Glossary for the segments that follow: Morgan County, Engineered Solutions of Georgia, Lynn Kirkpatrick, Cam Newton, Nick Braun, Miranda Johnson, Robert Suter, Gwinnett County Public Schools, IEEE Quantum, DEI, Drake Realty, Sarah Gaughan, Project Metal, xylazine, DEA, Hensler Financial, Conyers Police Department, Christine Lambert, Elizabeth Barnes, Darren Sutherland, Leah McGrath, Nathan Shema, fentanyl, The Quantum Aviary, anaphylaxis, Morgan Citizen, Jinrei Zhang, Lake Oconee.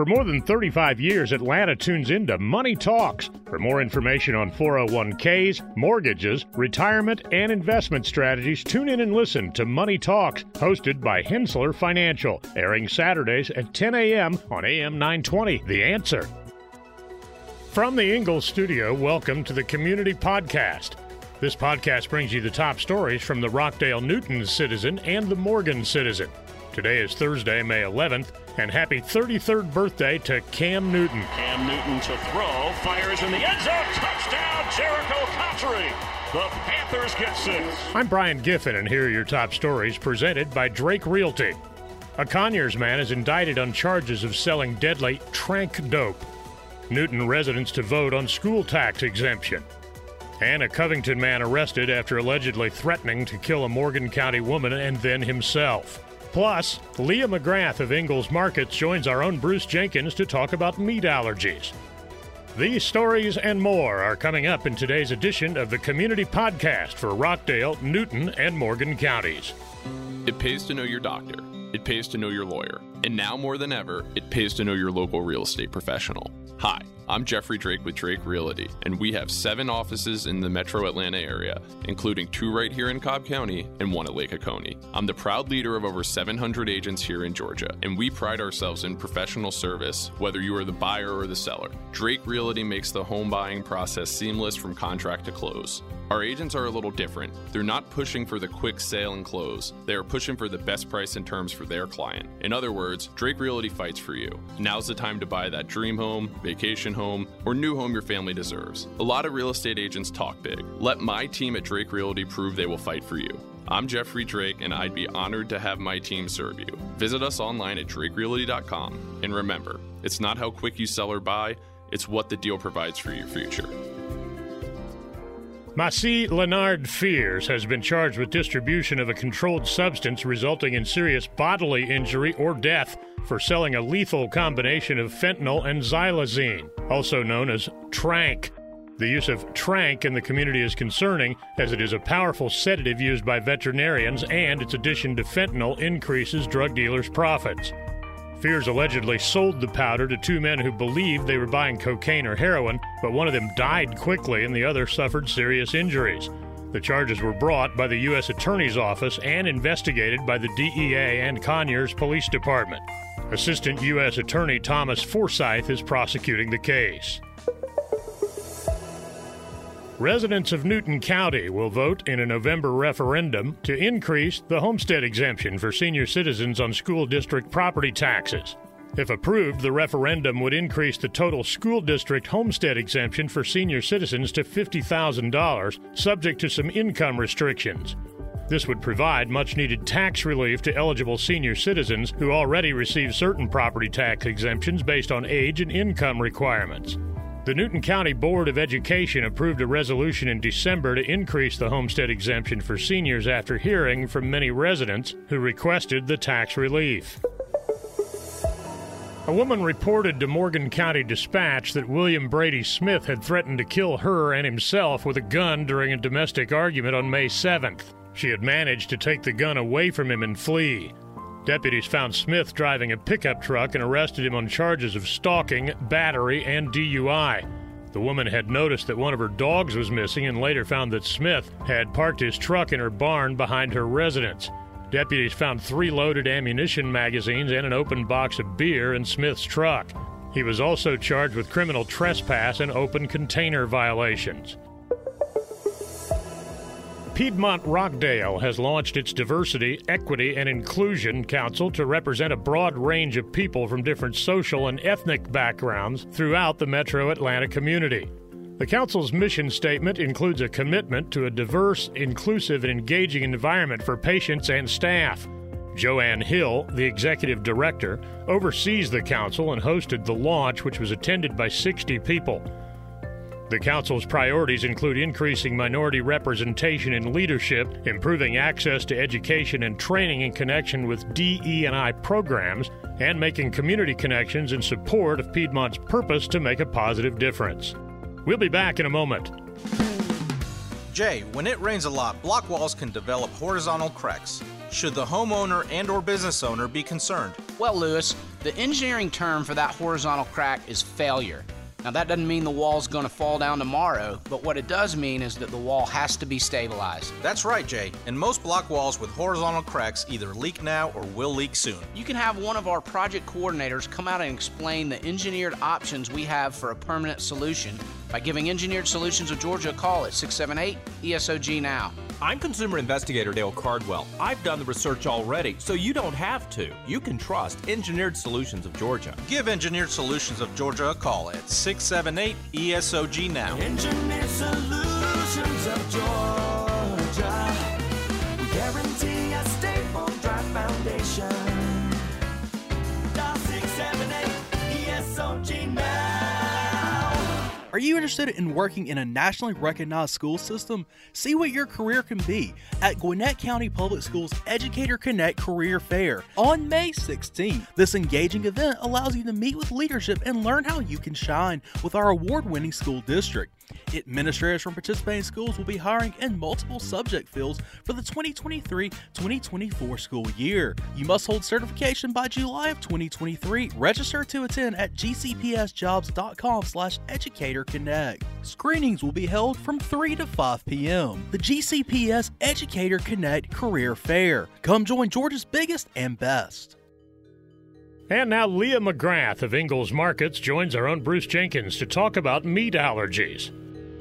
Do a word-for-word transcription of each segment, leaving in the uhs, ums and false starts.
For more than thirty-five years, Atlanta tunes into Money Talks. For more information on four oh one k's, mortgages, retirement, and investment strategies, tune in and listen to Money Talks, hosted by Hensler Financial, airing Saturdays at ten a.m. on A M nine twenty, The Answer. From the Ingles Studio, welcome to the Community Podcast. This podcast brings you the top stories from the Rockdale-Newton Citizen and the Morgan Citizen. Today is Thursday, May eleventh, and happy thirty-third birthday to Cam Newton. Cam Newton to throw, fires in the end zone, touchdown, Jericho Cottery. The Panthers get six. I'm Brian Giffin, and here are your top stories presented by Drake Realty. A Conyers man is indicted on charges of selling deadly tranq dope. Newton residents to vote on school tax exemption. And a Covington man arrested after allegedly threatening to kill a Morgan County woman and then himself. Plus, Leah McGrath of Ingles Markets joins our own Bruce Jenkins to talk about meat allergies. These stories and more are coming up in today's edition of the Community Podcast for Rockdale, Newton, and Morgan counties. It pays to know your doctor. It pays to know your lawyer. And now more than ever, it pays to know your local real estate professional. Hi, I'm Jeffrey Drake with Drake Realty, and we have seven offices in the metro Atlanta area, including two right here in Cobb County and one at Lake Oconee. I'm the proud leader of over seven hundred agents here in Georgia, and we pride ourselves in professional service, whether you are the buyer or the seller. Drake Realty makes the home buying process seamless from contract to close. Our agents are a little different. They're not pushing for the quick sale and close. They are pushing for the best price and terms for their client. In other words, Drake Realty fights for you. Now's the time to buy that dream home, vacation home, or new home your family deserves. A lot of real estate agents talk big. Let my team at Drake Realty prove they will fight for you. I'm Jeffrey Drake, and I'd be honored to have my team serve you. Visit us online at drake realty dot com. And remember, it's not how quick you sell or buy, it's what the deal provides for your future. Masi Lenard Fears has been charged with distribution of a controlled substance resulting in serious bodily injury or death for selling a lethal combination of fentanyl and xylazine, also known as tranq. The use of tranq in the community is concerning, as it is a powerful sedative used by veterinarians, and its addition to fentanyl increases drug dealers' profits. Fears allegedly sold the powder to two men who believed they were buying cocaine or heroin, but one of them died quickly and the other suffered serious injuries. The charges were brought by the U S Attorney's Office and investigated by the D E A and Conyers Police Department. Assistant U S Attorney Thomas Forsyth is prosecuting the case. Residents of Newton County will vote in a November referendum to increase the homestead exemption for senior citizens on school district property taxes. If approved, the referendum would increase the total school district homestead exemption for senior citizens to fifty thousand dollars, subject to some income restrictions. This would provide much-needed tax relief to eligible senior citizens who already receive certain property tax exemptions based on age and income requirements. The Newton County Board of Education approved a resolution in December to increase the homestead exemption for seniors after hearing from many residents who requested the tax relief. A woman reported to Morgan County Dispatch that William Brady Smith had threatened to kill her and himself with a gun during a domestic argument on May seventh. She had managed to take the gun away from him and flee. Deputies found Smith driving a pickup truck and arrested him on charges of stalking, battery, and D U I. The woman had noticed that one of her dogs was missing and later found that Smith had parked his truck in her barn behind her residence. Deputies found three loaded ammunition magazines and an open box of beer in Smith's truck. He was also charged with criminal trespass and open container violations. Piedmont Rockdale has launched its Diversity, Equity, and Inclusion Council to represent a broad range of people from different social and ethnic backgrounds throughout the metro Atlanta community. The council's mission statement includes a commitment to a diverse, inclusive, and engaging environment for patients and staff. Joanne Hill, the executive director, oversees the council and hosted the launch, which was attended by sixty people. The council's priorities include increasing minority representation in leadership, improving access to education and training in connection with D E I programs, and making community connections in support of Piedmont's purpose to make a positive difference. We'll be back in a moment. Jay, when it rains a lot, block walls can develop horizontal cracks. Should the homeowner and or business owner be concerned? Well, Lewis, The engineering term for that horizontal crack is failure. Now that doesn't mean the wall's gonna fall down tomorrow, but what it does mean is that the wall has to be stabilized. That's right, Jay, and most block walls with horizontal cracks either leak now or will leak soon. You can have one of our project coordinators come out and explain the engineered options we have for a permanent solution by giving Engineered Solutions of Georgia a call at six seven eight E S O G now. I'm consumer investigator Dale Cardwell. I've done the research already, so you don't have to. You can trust Engineered Solutions of Georgia. Give Engineered Solutions of Georgia a call at six seven eight E S O G now. Engineered Solutions of Georgia. We guarantee a stable, dry foundation. Dial six seven eight E S O G now. Are you interested in working in a nationally recognized school system? See what your career can be at Gwinnett County Public Schools Educator Connect Career Fair on May sixteenth. This engaging event allows you to meet with leadership and learn how you can shine with our award-winning school district. Administrators from participating schools will be hiring in multiple subject fields for the twenty twenty-three twenty twenty-four school year. You must hold certification by July of twenty twenty-three. Register to attend at G C P S jobs dot com slash educator connect. Screenings will be held from three to five p m The G C P S Educator Connect Career Fair. Come join Georgia's biggest and best. And now Leah McGrath of Ingles Markets joins our own Bruce Jenkins to talk about meat allergies.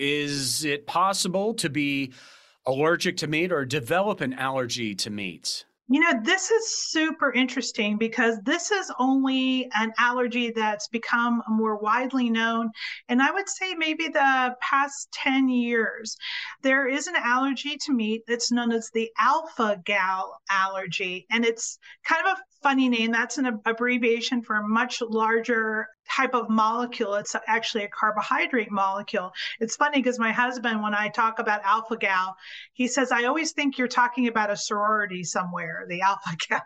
Is it possible to be allergic to meat or develop an allergy to meat? You know, this is super interesting because this is only an allergy that's become more widely known. And I would say maybe the past ten years, there is an allergy to meat that's known as the alpha-gal allergy. And it's kind of a funny name. That's an abbreviation for a much larger type of molecule. It's actually a carbohydrate molecule. It's funny because my husband, when I talk about alpha-gal, he says, I always think you're talking about a sorority somewhere, the alpha-gal.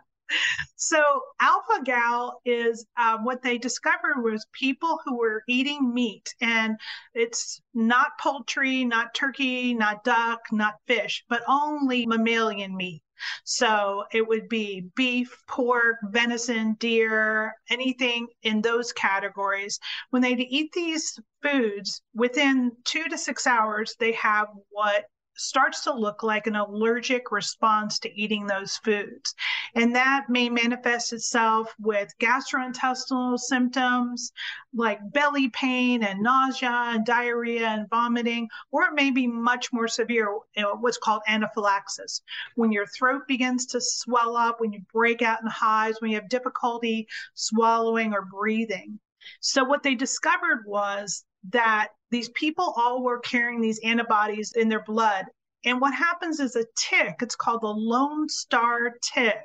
So alpha-gal is um, what they discovered was people who were eating meat, and it's not poultry, not turkey, not duck, not fish, but only mammalian meat. So it would be beef, pork, venison, deer, anything in those categories. When they eat these foods, within two to six hours, they have what starts to look like an allergic response to eating those foods. And that may manifest itself with gastrointestinal symptoms like belly pain and nausea and diarrhea and vomiting, or it may be much more severe, you know, what's called anaphylaxis. When your throat begins to swell up, when you break out in hives, when you have difficulty swallowing or breathing. So what they discovered was that these people all were carrying these antibodies in their blood. And what happens is a tick, it's called the lone star tick,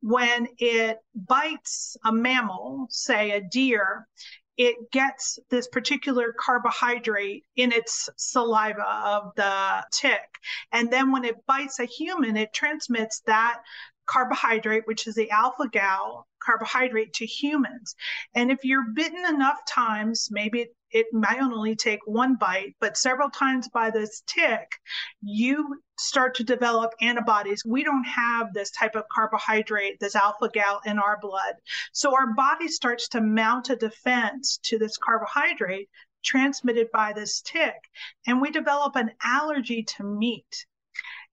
when it bites a mammal, say a deer, it gets this particular carbohydrate in its saliva of the tick. And then when it bites a human, it transmits that carbohydrate, which is the alpha-gal carbohydrate, to humans. And if you're bitten enough times, maybe it It might only take one bite, but several times by this tick, you start to develop antibodies. We don't have this type of carbohydrate, this alpha-gal, in our blood. So our body starts to mount a defense to this carbohydrate transmitted by this tick, and we develop an allergy to meat.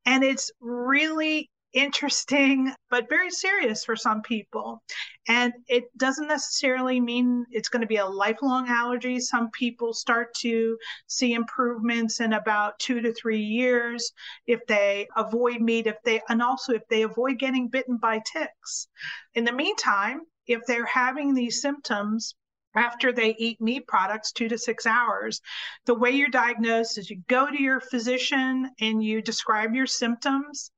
And it's really interesting, but very serious for some people. And it doesn't necessarily mean it's going to be a lifelong allergy. Some people start to see improvements in about two to three years if they avoid meat, if they, and also if they avoid getting bitten by ticks. In the meantime, if they're having these symptoms after they eat meat products, two to six hours, the way you're diagnosed is you go to your physician and you describe your symptoms.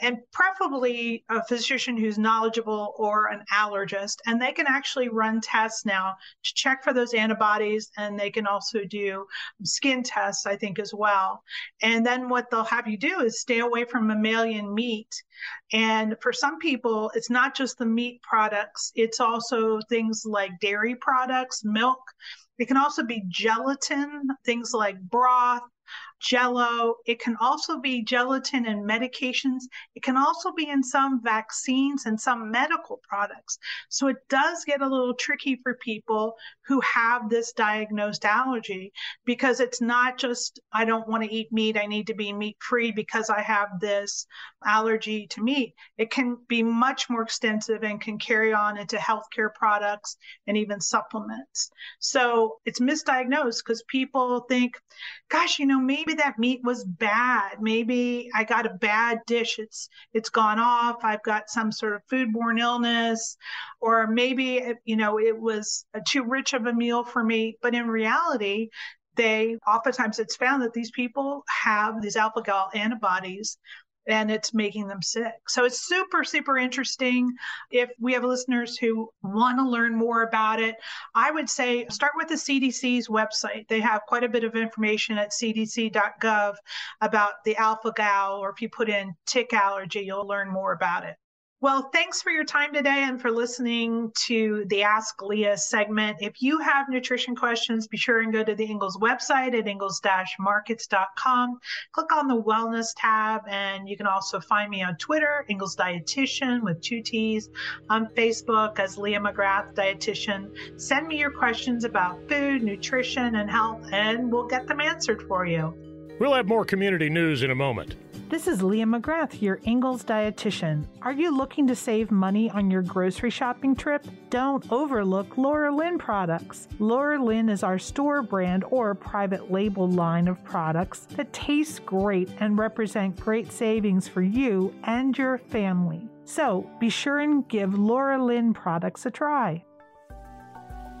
and preferably a physician who's knowledgeable or an allergist. And they can actually run tests now to check for those antibodies, and they can also do skin tests, I think, as well. And then what they'll have you do is stay away from mammalian meat. And for some people, it's not just the meat products, it's also things like dairy products, milk. It can also be gelatin, things like broth, Jell-O. It can also be gelatin and medications. It can also be in some vaccines and some medical products. So it does get a little tricky for people who have this diagnosed allergy, because it's not just, I don't want to eat meat, I need to be meat free because I have this allergy to meat. It can be much more extensive and can carry on into healthcare products and even supplements. So it's misdiagnosed because people think, gosh, you know, maybe that meat was bad. Maybe I got a bad dish. It's it's gone off. I've got some sort of foodborne illness, or maybe, you know, it was too rich of a meal for me. But in reality, they oftentimes it's found that these people have these alpha-gal antibodies, and it's making them sick. So it's super, super interesting. If we have listeners who want to learn more about it, I would say start with the C D C's website. They have quite a bit of information at c d c dot gov about the alpha-gal, or if you put in tick allergy, you'll learn more about it. Well, thanks for your time today and for listening to the Ask Leah segment. If you have nutrition questions, be sure and go to the Ingles website at ingles dash markets dot com. Click on the Wellness tab, and you can also find me on Twitter, Ingles Dietitian with two T's, on Facebook as Leah McGrath Dietitian. Send me your questions about food, nutrition, and health, and we'll get them answered for you. We'll have more community news in a moment. This is Leah McGrath, your Ingles dietitian. Are you looking to save money on your grocery shopping trip? Don't overlook Laura Lynn products. Laura Lynn is our store brand or private label line of products that taste great and represent great savings for you and your family. So be sure and give Laura Lynn products a try.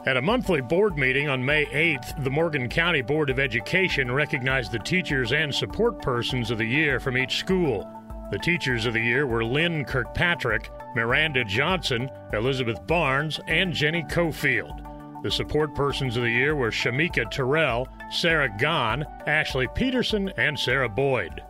At a monthly board meeting on May eighth, the Morgan County Board of Education recognized the teachers and support persons of the year from each school. The teachers of the year were Lynn Kirkpatrick, Miranda Johnson, Elizabeth Barnes, and Jenny Cofield. The support persons of the year were Shamika Terrell, Sarah Gaughan, Ashley Peterson, and Sarah Boyd.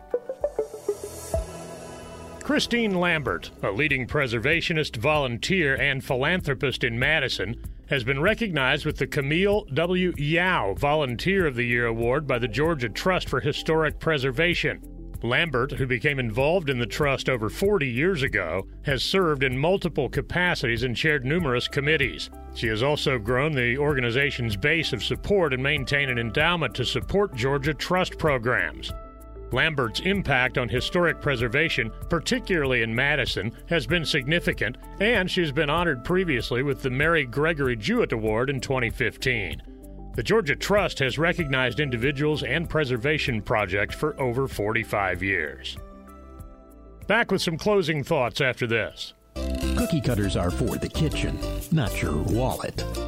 Christine Lambert, a leading preservationist, volunteer, and philanthropist in Madison, has been recognized with the Camille W. Yao Volunteer of the Year Award by the Georgia Trust for Historic Preservation. Lambert, who became involved in the trust over forty years ago, has served in multiple capacities and chaired numerous committees. She has also grown the organization's base of support and maintained an endowment to support Georgia Trust programs. Lambert's impact on historic preservation, particularly in Madison, has been significant, and she's been honored previously with the Mary Gregory Jewett Award in twenty fifteen. The Georgia Trust has recognized individuals and preservation projects for over forty-five years. Back with some closing thoughts after this. Cookie cutters are for the kitchen, not your wallet.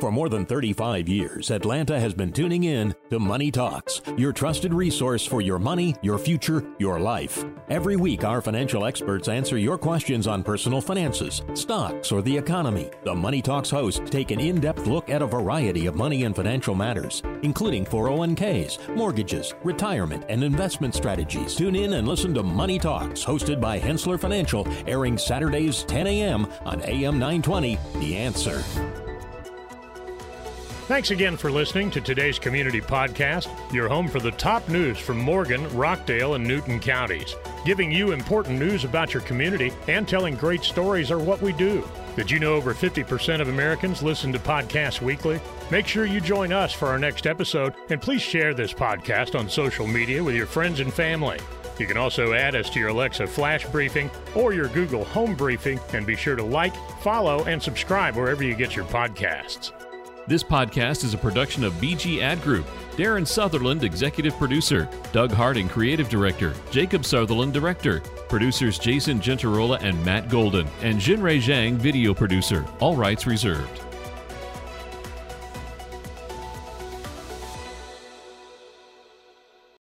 For more than thirty-five years, Atlanta has been tuning in to Money Talks, your trusted resource for your money, your future, your life. Every week, our financial experts answer your questions on personal finances, stocks, or the economy. The Money Talks hosts take an in-depth look at a variety of money and financial matters, including four oh one k's, mortgages, retirement, and investment strategies. Tune in and listen to Money Talks, hosted by Hensler Financial, airing Saturdays ten a.m. on A M nine twenty, The Answer. Thanks again for listening to today's Community Podcast, your home for the top news from Morgan, Rockdale, and Newton counties. Giving you important news about your community and telling great stories are what we do. Did you know over fifty percent of Americans listen to podcasts weekly? Make sure you join us for our next episode, and please share this podcast on social media with your friends and family. You can also add us to your Alexa Flash Briefing or your Google Home Briefing, and be sure to like, follow, and subscribe wherever you get your podcasts. This podcast is a production of B G Ad Group. Darren Sutherland, Executive Producer. Doug Harding, Creative Director. Jacob Sutherland, Director. Producers Jason Gentarola and Matt Golden. And Jinrei Zhang, Video Producer. All rights reserved.